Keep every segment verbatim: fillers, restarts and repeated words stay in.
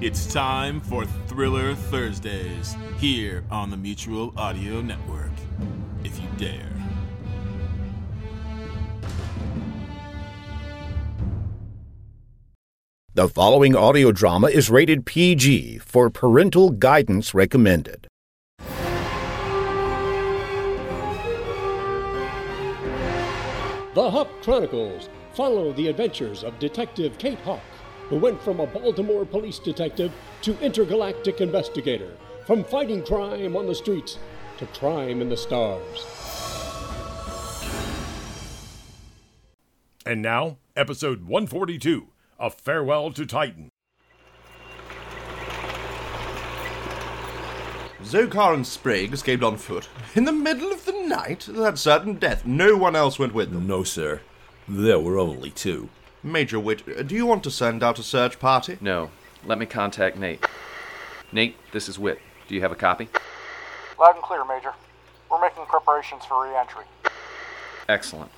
It's time for Thriller Thursdays, here on the Mutual Audio Network, if you dare. The following audio drama is rated P G for parental guidance recommended. The Hawk Chronicles follow the adventures of Detective Kate Hawk, who went from a Baltimore police detective to intergalactic investigator, from fighting crime on the streets to crime in the stars. And now, episode one forty-two, A Farewell to Titan. Zokar and Sprague escaped on foot. In the middle of the night? That's certain death. No one else went with them. No, sir. There were only two. Major Witt, do you want to send out a search party? No. Let me contact Nate. Nate, this is Witt. Do you have a copy? Loud and clear, Major. We're making preparations for re-entry. Excellent.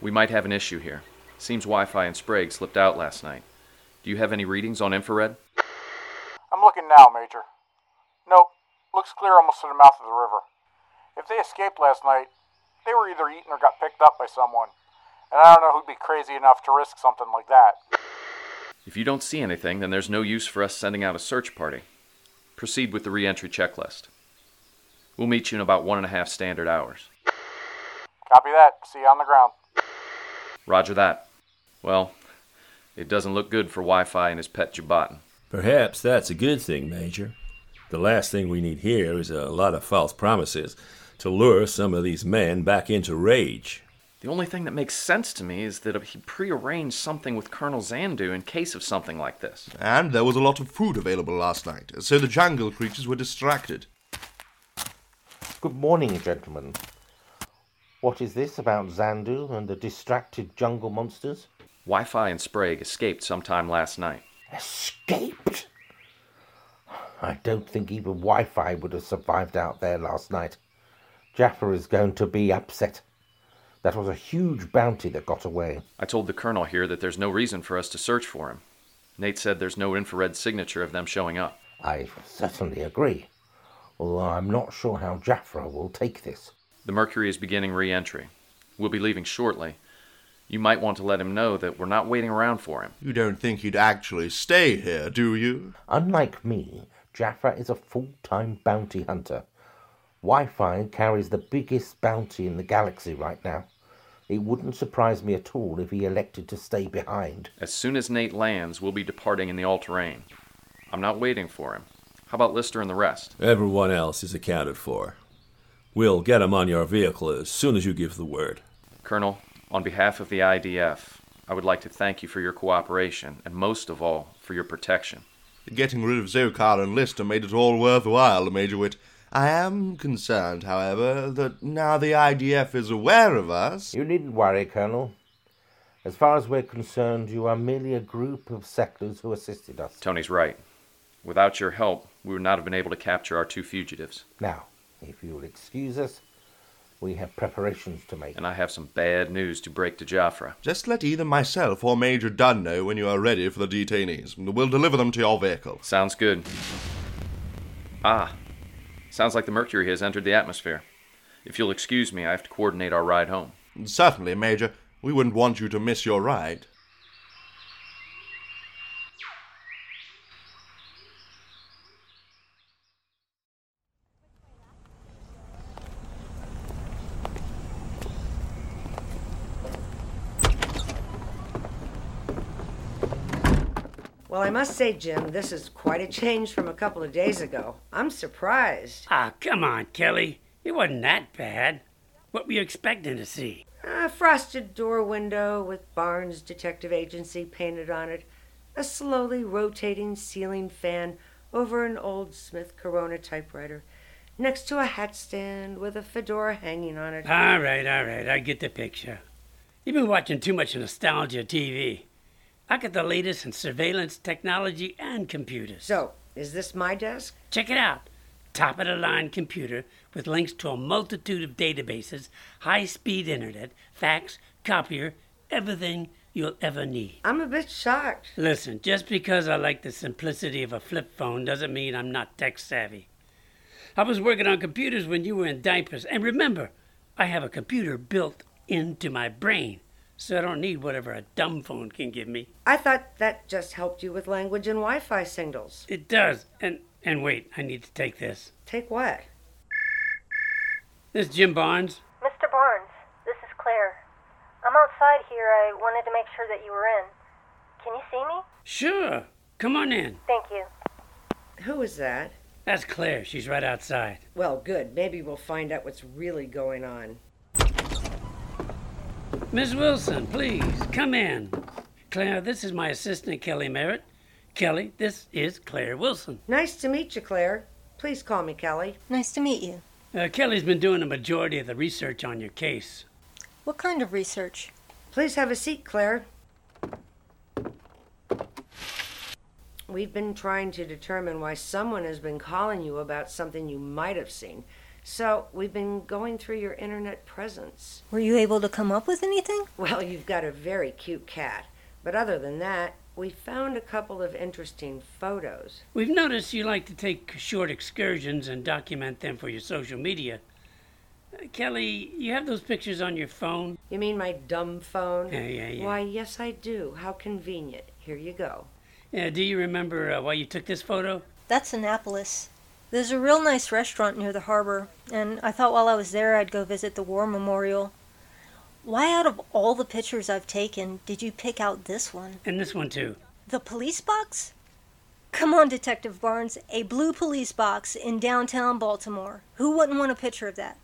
We might have an issue here. Seems Wyfi and Sprague slipped out last night. Do you have any readings on infrared? I'm looking now, Major. Nope. Looks clear almost to the mouth of the river. If they escaped last night, they were either eaten or got picked up by someone. And I don't know who'd be crazy enough to risk something like that. If you don't see anything, then there's no use for us sending out a search party. Proceed with the re-entry checklist. We'll meet you in about one and a half standard hours. Copy that. See you on the ground. Roger that. Well, it doesn't look good for Wyfi and his pet Jabotin. Perhaps that's a good thing, Major. The last thing we need here is a lot of false promises to lure some of these men back into rage. The only thing that makes sense to me is that he prearranged something with Colonel Zandu in case of something like this. And there was a lot of food available last night, so the jungle creatures were distracted. Good morning, gentlemen. What is this about Zandu and the distracted jungle monsters? Wyfi and Sprague escaped sometime last night. Escaped? I don't think even Wyfi would have survived out there last night. Jaffra is going to be upset. That was a huge bounty that got away. I told the colonel here that there's no reason for us to search for him. Nate said there's no infrared signature of them showing up. I certainly agree, although I'm not sure how Jaffra will take this. The Mercury is beginning re-entry. We'll be leaving shortly. You might want to let him know that we're not waiting around for him. You don't think he'd actually stay here, do you? Unlike me, Jaffra is a full-time bounty hunter. Wyfi carries the biggest bounty in the galaxy right now. It wouldn't surprise me at all if he elected to stay behind. As soon as Nate lands, we'll be departing in the all-terrain. I'm not waiting for him. How about Lister and the rest? Everyone else is accounted for. We'll get him on your vehicle as soon as you give the word. Colonel, on behalf of the I D F, I would like to thank you for your cooperation, and most of all, for your protection. Getting rid of Zokar and Lister made it all worthwhile, Major Witt. I am concerned, however, that now the I D F is aware of us... You needn't worry, Colonel. As far as we're concerned, you are merely a group of settlers who assisted us. Tony's right. Without your help, we would not have been able to capture our two fugitives. Now, if you will excuse us, we have preparations to make. And I have some bad news to break to Jaffra. Just let either myself or Major Dunn know when you are ready for the detainees. We'll deliver them to your vehicle. Sounds good. Ah... Sounds like the Mercury has entered the atmosphere. If you'll excuse me, I have to coordinate our ride home. Certainly, Major. We wouldn't want you to miss your ride. Well, I must say, Jim, this is quite a change from a couple of days ago. I'm surprised. Ah, come on, Kelly. It wasn't that bad. What were you expecting to see? A frosted door window with Barnes Detective Agency painted on it, a slowly rotating ceiling fan over an old Smith Corona typewriter, next to a hat stand with a fedora hanging on it. All right, all right, I get the picture. You've been watching too much nostalgia T V. I got the latest in surveillance technology and computers. So, is this my desk? Check it out. Top-of-the-line computer with links to a multitude of databases, high-speed internet, fax, copier, everything you'll ever need. I'm a bit shocked. Listen, just because I like the simplicity of a flip phone doesn't mean I'm not tech-savvy. I was working on computers when you were in diapers. And remember, I have a computer built into my brain, so I don't need whatever a dumb phone can give me. I thought that just helped you with language and Wi-Fi signals. It does, and... And wait, I need to take this. Take what? This is Jim Barnes. Mister Barnes, this is Claire. I'm outside here. I wanted to make sure that you were in. Can you see me? Sure. Come on in. Thank you. Who is that? That's Claire. She's right outside. Well, good. Maybe we'll find out what's really going on. Miss Wilson, please, come in. Claire, this is my assistant, Kelly Merritt. Kelly, this is Claire Wilson. Nice to meet you, Claire. Please call me Kelly. Nice to meet you. Uh, Kelly's been doing a majority of the research on your case. What kind of research? Please have a seat, Claire. We've been trying to determine why someone has been calling you about something you might have seen. So we've been going through your internet presence. Were you able to come up with anything? Well, you've got a very cute cat. But other than that, we found a couple of interesting photos. We've noticed you like to take short excursions and document them for your social media. Uh, Kelly, you have those pictures on your phone? You mean my dumb phone? Yeah, yeah, yeah. Why, yes, I do. How convenient. Here you go. Yeah, do you remember uh, why you took this photo? That's Annapolis. There's a real nice restaurant near the harbor, and I thought while I was there I'd go visit the war memorial. Why, out of all the pictures I've taken, did you pick out this one? And this one, too. The police box? Come on, Detective Barnes. A blue police box in downtown Baltimore. Who wouldn't want a picture of that?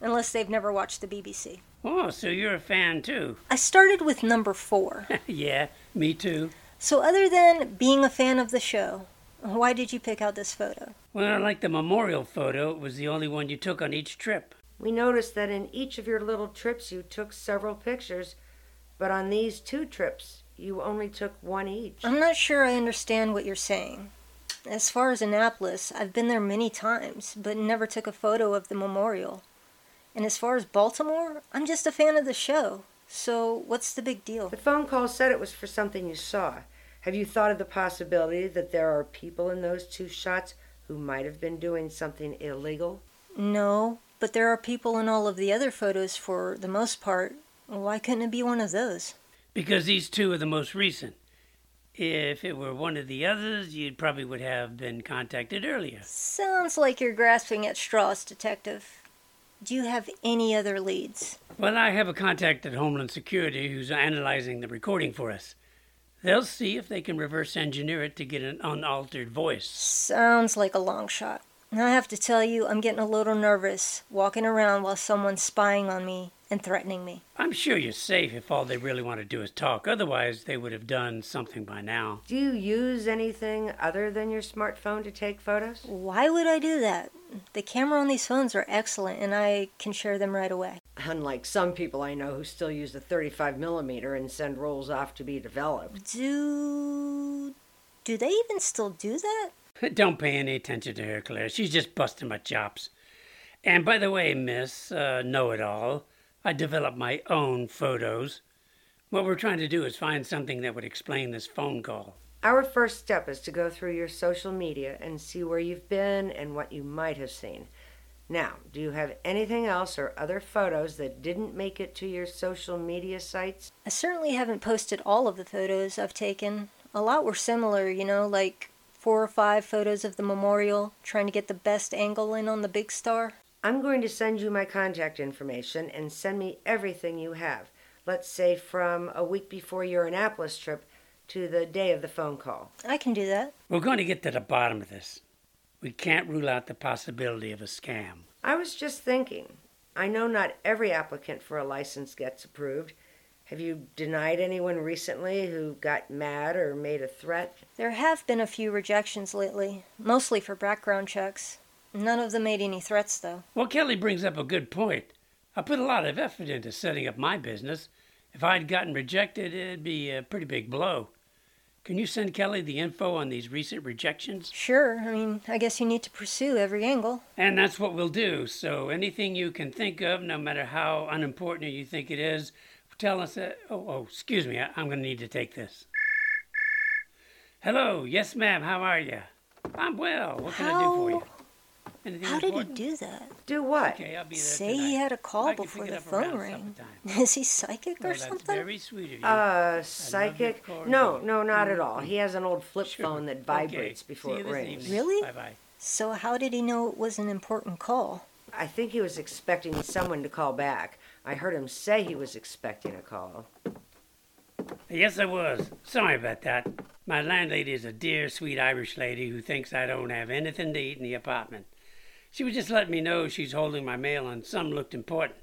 Unless they've never watched the B B C. Oh, so you're a fan, too. I started with number four. Yeah, me too. So other than being a fan of the show, why did you pick out this photo? Well, like the memorial photo, it was the only one you took on each trip. We noticed that in each of your little trips you took several pictures, but on these two trips you only took one each. I'm not sure I understand what you're saying. As far as Annapolis, I've been there many times, but never took a photo of the memorial. And as far as Baltimore, I'm just a fan of the show. So what's the big deal? The phone call said it was for something you saw. Have you thought of the possibility that there are people in those two shots who might have been doing something illegal? No. But there are people in all of the other photos for the most part. Why couldn't it be one of those? Because these two are the most recent. If it were one of the others, you probably would have been contacted earlier. Sounds like you're grasping at straws, Detective. Do you have any other leads? Well, I have a contact at Homeland Security who's analyzing the recording for us. They'll see if they can reverse engineer it to get an unaltered voice. Sounds like a long shot. I have to tell you, I'm getting a little nervous walking around while someone's spying on me and threatening me. I'm sure you're safe if all they really want to do is talk. Otherwise, they would have done something by now. Do you use anything other than your smartphone to take photos? Why would I do that? The camera on these phones are excellent, and I can share them right away. Unlike some people I know who still use the thirty-five millimeter and send rolls off to be developed. Do... do they even still do that? Don't pay any attention to her, Claire. She's just busting my chops. And by the way, Miss uh, Know-It-All, I developed my own photos. What we're trying to do is find something that would explain this phone call. Our first step is to go through your social media and see where you've been and what you might have seen. Now, do you have anything else or other photos that didn't make it to your social media sites? I certainly haven't posted all of the photos I've taken. A lot were similar, you know, like four or five photos of the memorial, trying to get the best angle in on the big star. I'm going to send you my contact information and send me everything you have. Let's say from a week before your Annapolis trip to the day of the phone call. I can do that. We're going to get to the bottom of this. We can't rule out the possibility of a scam. I was just thinking, I know not every applicant for a license gets approved. Have you denied anyone recently who got mad or made a threat? There have been a few rejections lately, mostly for background checks. None of them made any threats, though. Well, Kelly brings up a good point. I put a lot of effort into setting up my business. If I'd gotten rejected, it'd be a pretty big blow. Can you send Kelly the info on these recent rejections? Sure. I mean, I guess you need to pursue every angle. And that's what we'll do. So anything you can think of, no matter how unimportant you think it is, tell us that... Oh, oh excuse me. I, I'm going to need to take this. Hello. Yes, ma'am. How are you? I'm well. What can how... I do for you? Anything how important? Did he do that? Do what? Okay, I'll be there Say tonight. He had a call before the phone rang. Is he psychic or well, something? That's very sweet of you. Uh, psychic? No, no, not at all. He has an old flip sure. phone that vibrates okay. before it rings. Evening. Really? Bye-bye. So how did he know it was an important call? I think he was expecting someone to call back. I heard him say he was expecting a call. Yes, I was. Sorry about that. My landlady is a dear, sweet Irish lady who thinks I don't have anything to eat in the apartment. She was just letting me know she's holding my mail and some looked important.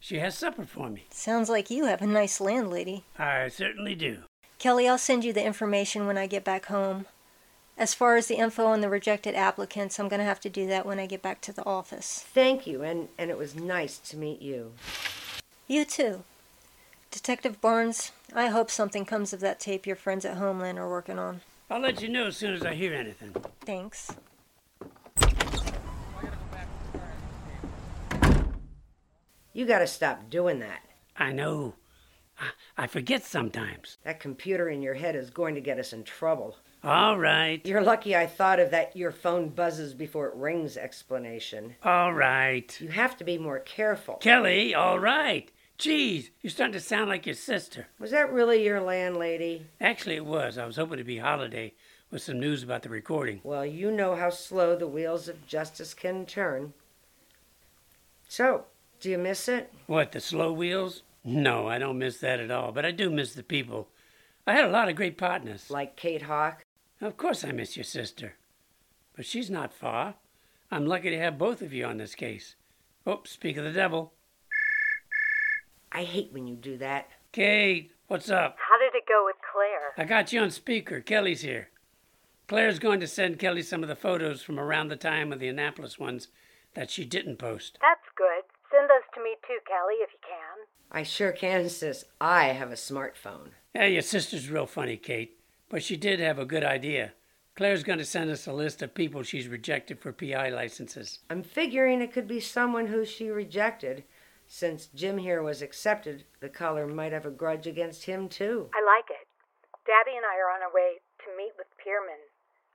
She has supper for me. Sounds like you have a nice landlady. I certainly do. Kelly, I'll send you the information when I get back home. As far as the info on the rejected applicants, I'm going to have to do that when I get back to the office. Thank you, and, and it was nice to meet you. You too. Detective Barnes, I hope something comes of that tape your friends at Homeland are working on. I'll let you know as soon as I hear anything. Thanks. You gotta stop doing that. I know. I, I forget sometimes. That computer in your head is going to get us in trouble. All right. You're lucky I thought of that your phone buzzes before it rings explanation. All right. You have to be more careful. Kelly, all right. Jeez, you're starting to sound like your sister. Was that really your landlady? Actually, it was. I was hoping to be Holiday with some news about the recording. Well, you know how slow the wheels of justice can turn. So... do you miss it? What, the slow wheels? No, I don't miss that at all, but I do miss the people. I had a lot of great partners. Like Kate Hawk? Of course I miss your sister. But she's not far. I'm lucky to have both of you on this case. Oh, speak of the devil. I hate when you do that. Kate, what's up? How did it go with Claire? I got you on speaker. Kelly's here. Claire's going to send Kelly some of the photos from around the time of the Annapolis ones that she didn't post. That's good. Send those to me too, Kelly, if you can. I sure can, sis. I have a smartphone. Yeah, your sister's real funny, Kate. But she did have a good idea. Claire's going to send us a list of people she's rejected for P I licenses. I'm figuring it could be someone who she rejected. Since Jim here was accepted, the caller might have a grudge against him, too. I like it. Daddy and I are on our way to meet with Pearman.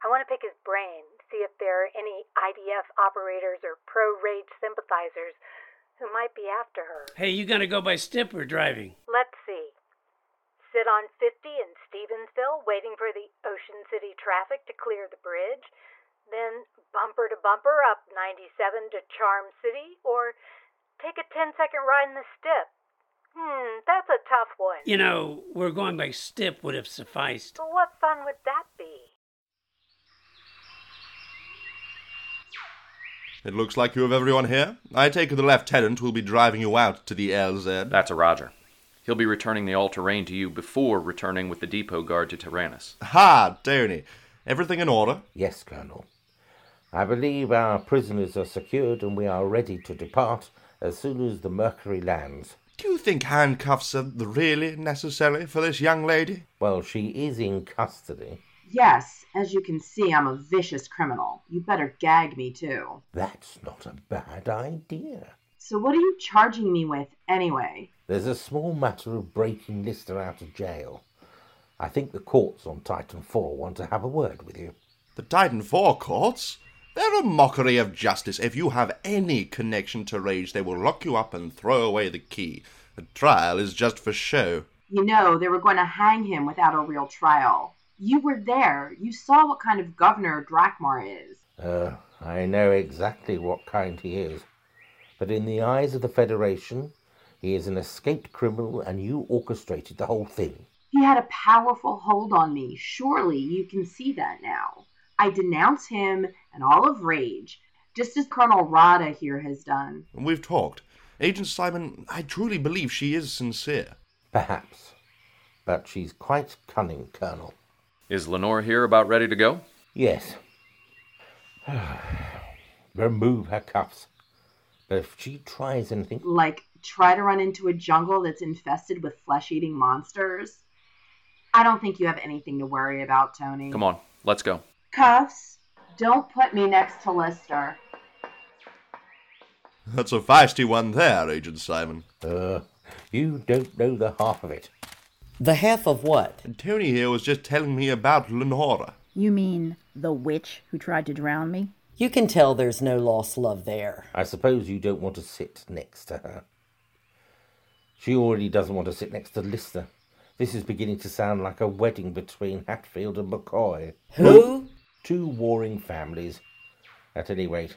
I want to pick his brain, see if there are any I D F operators or pro-rage sympathizers who might be after her. Hey, you gonna go by step or driving? Let's see. Sit on fifty in Stevensville, waiting for the Ocean City traffic to clear the bridge, then bumper to bumper up ninety-seven to Charm City, or take a ten-second ride in the step. Hmm, that's a tough one. You know, we're going by step would have sufficed. But what fun would that be? It looks like you have everyone here. I take it the lieutenant will be driving you out to the L Z. That's a roger. He'll be returning the all-terrain to you before returning with the depot guard to Tyrannus. Ha, Tony. Everything in order? Yes, Colonel. I believe our prisoners are secured and we are ready to depart as soon as the Mercury lands. Do you think handcuffs are really necessary for this young lady? Well, she is in custody. Yes, as you can see, I'm a vicious criminal. You better gag me, too. That's not a bad idea. So what are you charging me with, anyway? There's a small matter of breaking Lister out of jail. I think the courts on Titan four want to have a word with you. The Titan four courts? They're a mockery of justice. If you have any connection to rage, they will lock you up and throw away the key. The trial is just for show. You know, they were going to hang him without a real trial. You were there. You saw what kind of governor Drakmar is. Uh, I know exactly what kind he is. But in the eyes of the Federation, he is an escaped criminal and you orchestrated the whole thing. He had a powerful hold on me. Surely you can see that now. I denounce him and all of rage, just as Colonel Rada here has done. We've talked. Agent Simon, I truly believe she is sincere. Perhaps. But she's quite cunning, Colonel. Is Lenore here about ready to go? Yes. Remove her cuffs. But if she tries anything... Like, try to run into a jungle that's infested with flesh-eating monsters? I don't think you have anything to worry about, Tony. Come on, let's go. Cuffs, don't put me next to Lister. That's a feisty one there, Agent Simon. Uh, you don't know the half of it. The half of what? Tony here was just telling me about Lenora. You mean the witch who tried to drown me? You can tell there's no lost love there. I suppose you don't want to sit next to her. She already doesn't want to sit next to Lister. This is beginning to sound like a wedding between Hatfield and McCoy. Who? Two warring families. At any rate,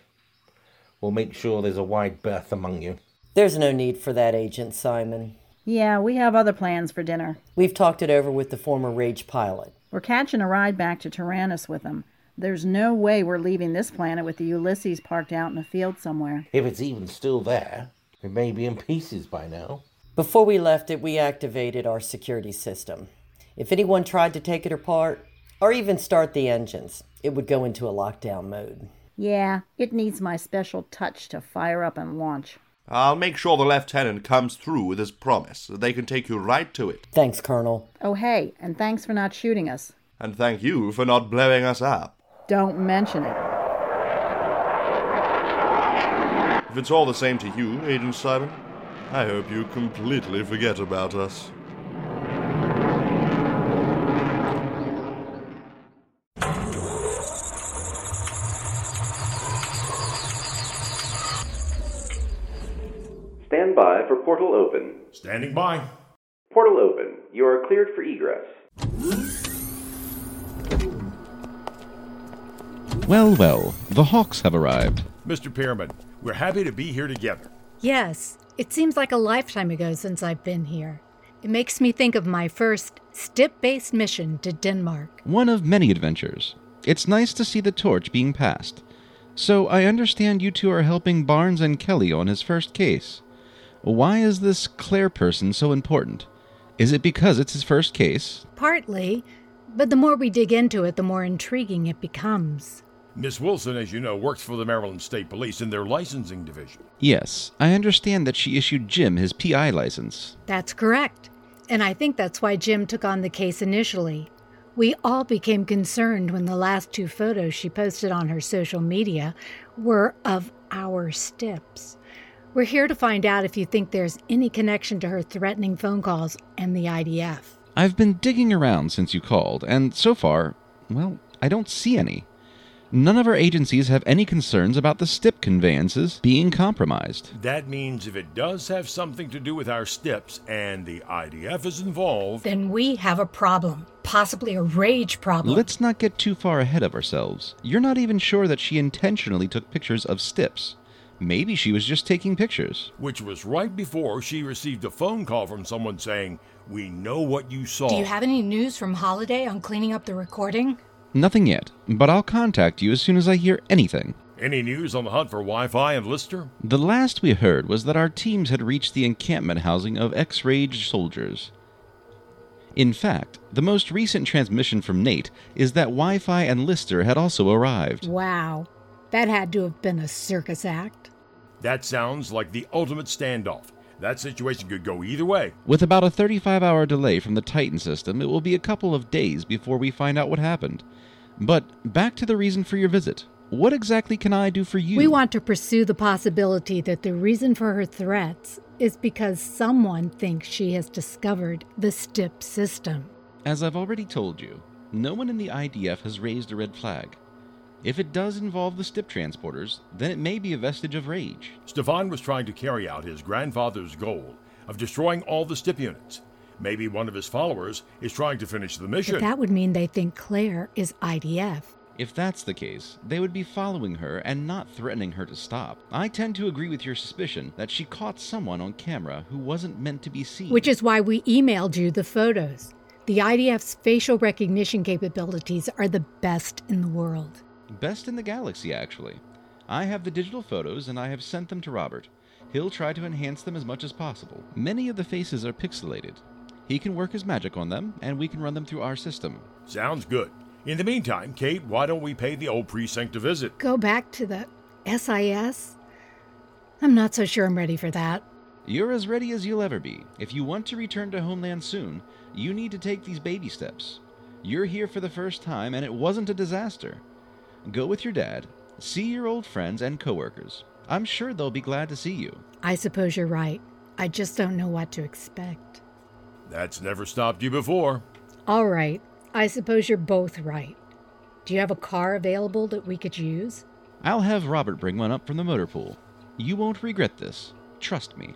we'll make sure there's a wide berth among you. There's no need for that, Agent Simon. Yeah, we have other plans for dinner. We've talked it over with the former Rage pilot. We're catching a ride back to Tyrannus with him. There's no way we're leaving this planet with the Ulysses parked out in a field somewhere. If it's even still there, it may be in pieces by now. Before we left it, we activated our security system. If anyone tried to take it apart, or even start the engines, it would go into a lockdown mode. Yeah, it needs my special touch to fire up and launch. I'll make sure the Lieutenant comes through with his promise. They can take you right to it. Thanks, Colonel. Oh, hey, and thanks for not shooting us. And thank you for not blowing us up. Don't mention it. If it's all the same to you, Agent Simon, I hope you completely forget about us. Stand by for portal open. Standing by. Portal open. You are cleared for egress. Well, well, the Hawks have arrived. Mister Pearman, we're happy to be here together. Yes, it seems like a lifetime ago since I've been here. It makes me think of my first S T I P-based mission to Denmark. One of many adventures. It's nice to see the torch being passed. So I understand you two are helping Barnes and Kelly on his first case. Why is this Claire person so important? Is it because it's his first case? Partly, but the more we dig into it, the more intriguing it becomes. Miss Wilson, as you know, works for the Maryland State Police in their licensing division. Yes, I understand that she issued Jim his P I license. That's correct, and I think that's why Jim took on the case initially. We all became concerned when the last two photos she posted on her social media were of our S T I Ps. We're here to find out if you think there's any connection to her threatening phone calls and the I D F. I've been digging around since you called, and so far, well, I don't see any. None of our agencies have any concerns about the S T I P conveyances being compromised. That means if it does have something to do with our S T I Ps and the I D F is involved... Then we have a problem. Possibly a rage problem. Let's not get too far ahead of ourselves. You're not even sure that she intentionally took pictures of S T I Ps. Maybe she was just taking pictures. Which was right before she received a phone call from someone saying, "We know what you saw." Do you have any news from Holiday on cleaning up the recording? Nothing yet, but I'll contact you as soon as I hear anything. Any news on the hunt for Wi-Fi and Lister? The last we heard was that our teams had reached the encampment housing of ex-Rage soldiers. In fact, the most recent transmission from Nate is that Wi-Fi and Lister had also arrived. Wow, that had to have been a circus act. That sounds like the ultimate standoff. That situation could go either way. With about a thirty-five hour delay from the Titan system, it will be a couple of days before we find out what happened. But back to the reason for your visit. What exactly can I do for you? We want to pursue the possibility that the reason for her threats is because someone thinks she has discovered the S T I P system. As I've already told you, no one in the I D F has raised a red flag. If it does involve the S T I P transporters, then it may be a vestige of rage. Stefan was trying to carry out his grandfather's goal of destroying all the S T I P units. Maybe one of his followers is trying to finish the mission. But that would mean they think Claire is I D F. If that's the case, they would be following her and not threatening her to stop. I tend to agree with your suspicion that she caught someone on camera who wasn't meant to be seen. Which is why we emailed you the photos. The I D F's facial recognition capabilities are the best in the world. Best in the galaxy, actually. I have the digital photos, and I have sent them to Robert. He'll try to enhance them as much as possible. Many of the faces are pixelated. He can work his magic on them, and we can run them through our system. Sounds good. In the meantime, Kate, why don't we pay the old precinct a visit? Go back to the S I S? I'm not so sure I'm ready for that. You're as ready as you'll ever be. If you want to return to Homeland soon, you need to take these baby steps. You're here for the first time, and it wasn't a disaster. Go with your dad, see your old friends and coworkers. I'm sure they'll be glad to see you. I suppose you're right. I just don't know what to expect. That's never stopped you before. All right. I suppose you're both right. Do you have a car available that we could use? I'll have Robert bring one up from the motor pool. You won't regret this. Trust me.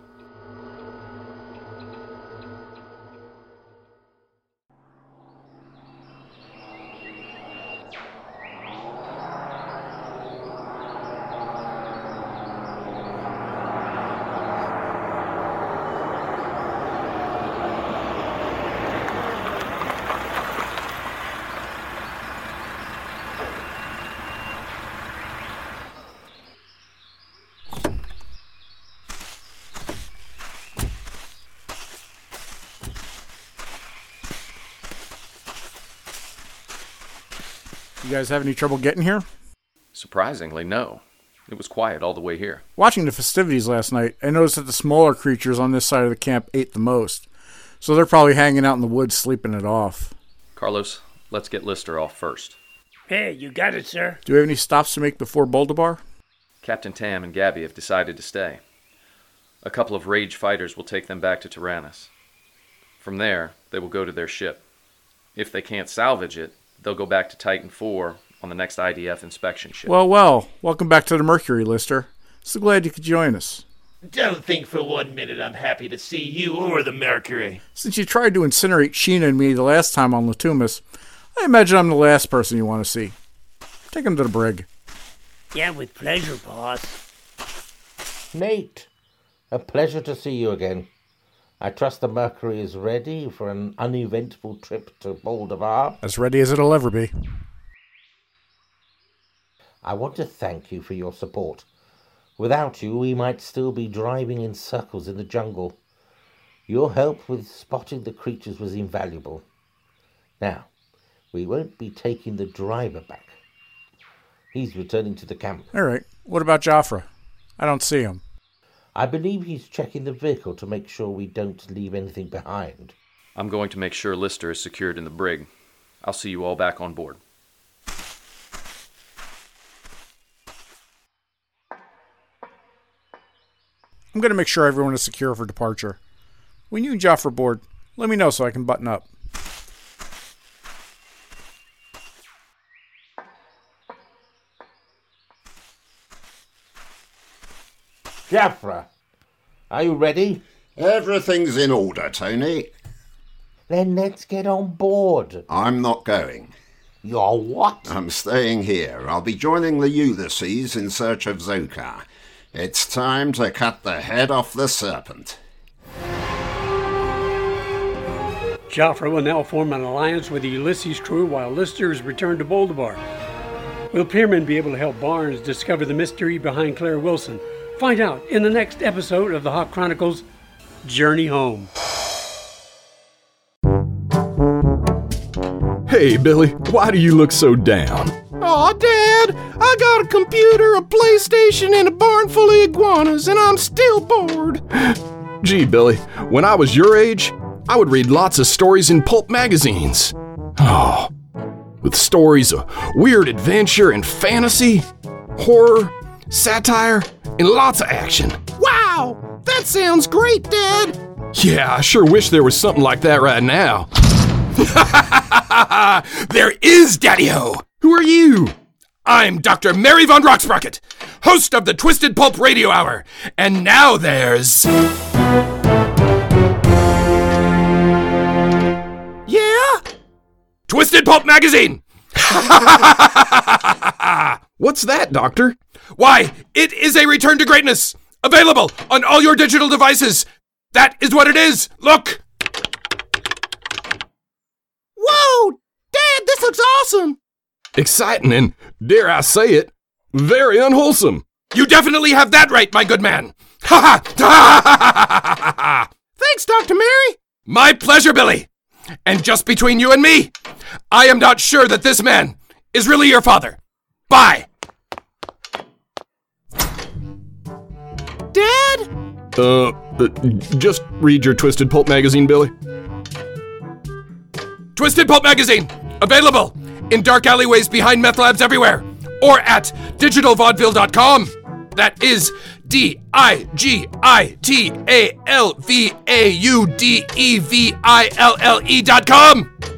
You guys have any trouble getting here? Surprisingly, no. It was quiet all the way here. Watching the festivities last night, I noticed that the smaller creatures on this side of the camp ate the most. So they're probably hanging out in the woods, sleeping it off. Carlos, let's get Lister off first. Hey, you got it, sir. Do we have any stops to make before Boldibar? Captain Tam and Gabby have decided to stay. A couple of rage fighters will take them back to Tyrannus. From there, they will go to their ship. If they can't salvage it, they'll go back to Titan four on the next I D F inspection ship. Well, well, welcome back to the Mercury, Lister. So glad you could join us. Don't think for one minute I'm happy to see you or the Mercury. Since you tried to incinerate Sheena and me the last time on Latumas, I imagine I'm the last person you want to see. Take him to the brig. Yeah, with pleasure, boss. Nate, a pleasure to see you again. I trust the Mercury is ready for an uneventful trip to Boldibar. As ready as it'll ever be. I want to thank you for your support. Without you, we might still be driving in circles in the jungle. Your help with spotting the creatures was invaluable. Now, we won't be taking the driver back. He's returning to the camp. All right. What about Jaffra? I don't see him. I believe he's checking the vehicle to make sure we don't leave anything behind. I'm going to make sure Lister is secured in the brig. I'll see you all back on board. I'm going to make sure everyone is secure for departure. When you Jaffra board, let me know so I can button up. Jaffra, are you ready? Everything's in order, Tony. Then let's get on board. I'm not going. You're what? I'm staying here. I'll be joining the Ulysses in search of Zokar. It's time to cut the head off the serpent. Jaffra will now form an alliance with the Ulysses crew while Lister is returned to Boldibar. Will Pearman be able to help Barnes discover the mystery behind Claire Wilson? Find out in the next episode of The Hawk Chronicles, Journey Home. Hey, Billy, why do you look so down? Aw, Dad, I got a computer, a PlayStation, and a barn full of iguanas, and I'm still bored. Gee, Billy, when I was your age, I would read lots of stories in pulp magazines. Oh, with stories of weird adventure and fantasy, horror, satire, and lots of action. Wow! That sounds great, Dad! Yeah, I sure wish there was something like that right now. There is, Daddy-O! Who are you? I'm Doctor Mary Von Rocksprocket, host of the Twisted Pulp Radio Hour. And now there's... Yeah? Twisted Pulp Magazine! What's that, Doctor? Why, it is a return to greatness! Available on all your digital devices! That is what it is! Look! Whoa! Dad, this looks awesome! Exciting and, dare I say it, very unwholesome. You definitely have that right, my good man! Ha ha! Thanks, Doctor Mary. My pleasure, Billy. And just between you and me, I am not sure that this man is really your father. Bye. Dad? Uh, just read your Twisted Pulp magazine, Billy. Twisted Pulp magazine, available in dark alleyways behind meth labs everywhere, or at digital vaudeville dot com. That is D I G I T A L V A U D E V I L L E dot com.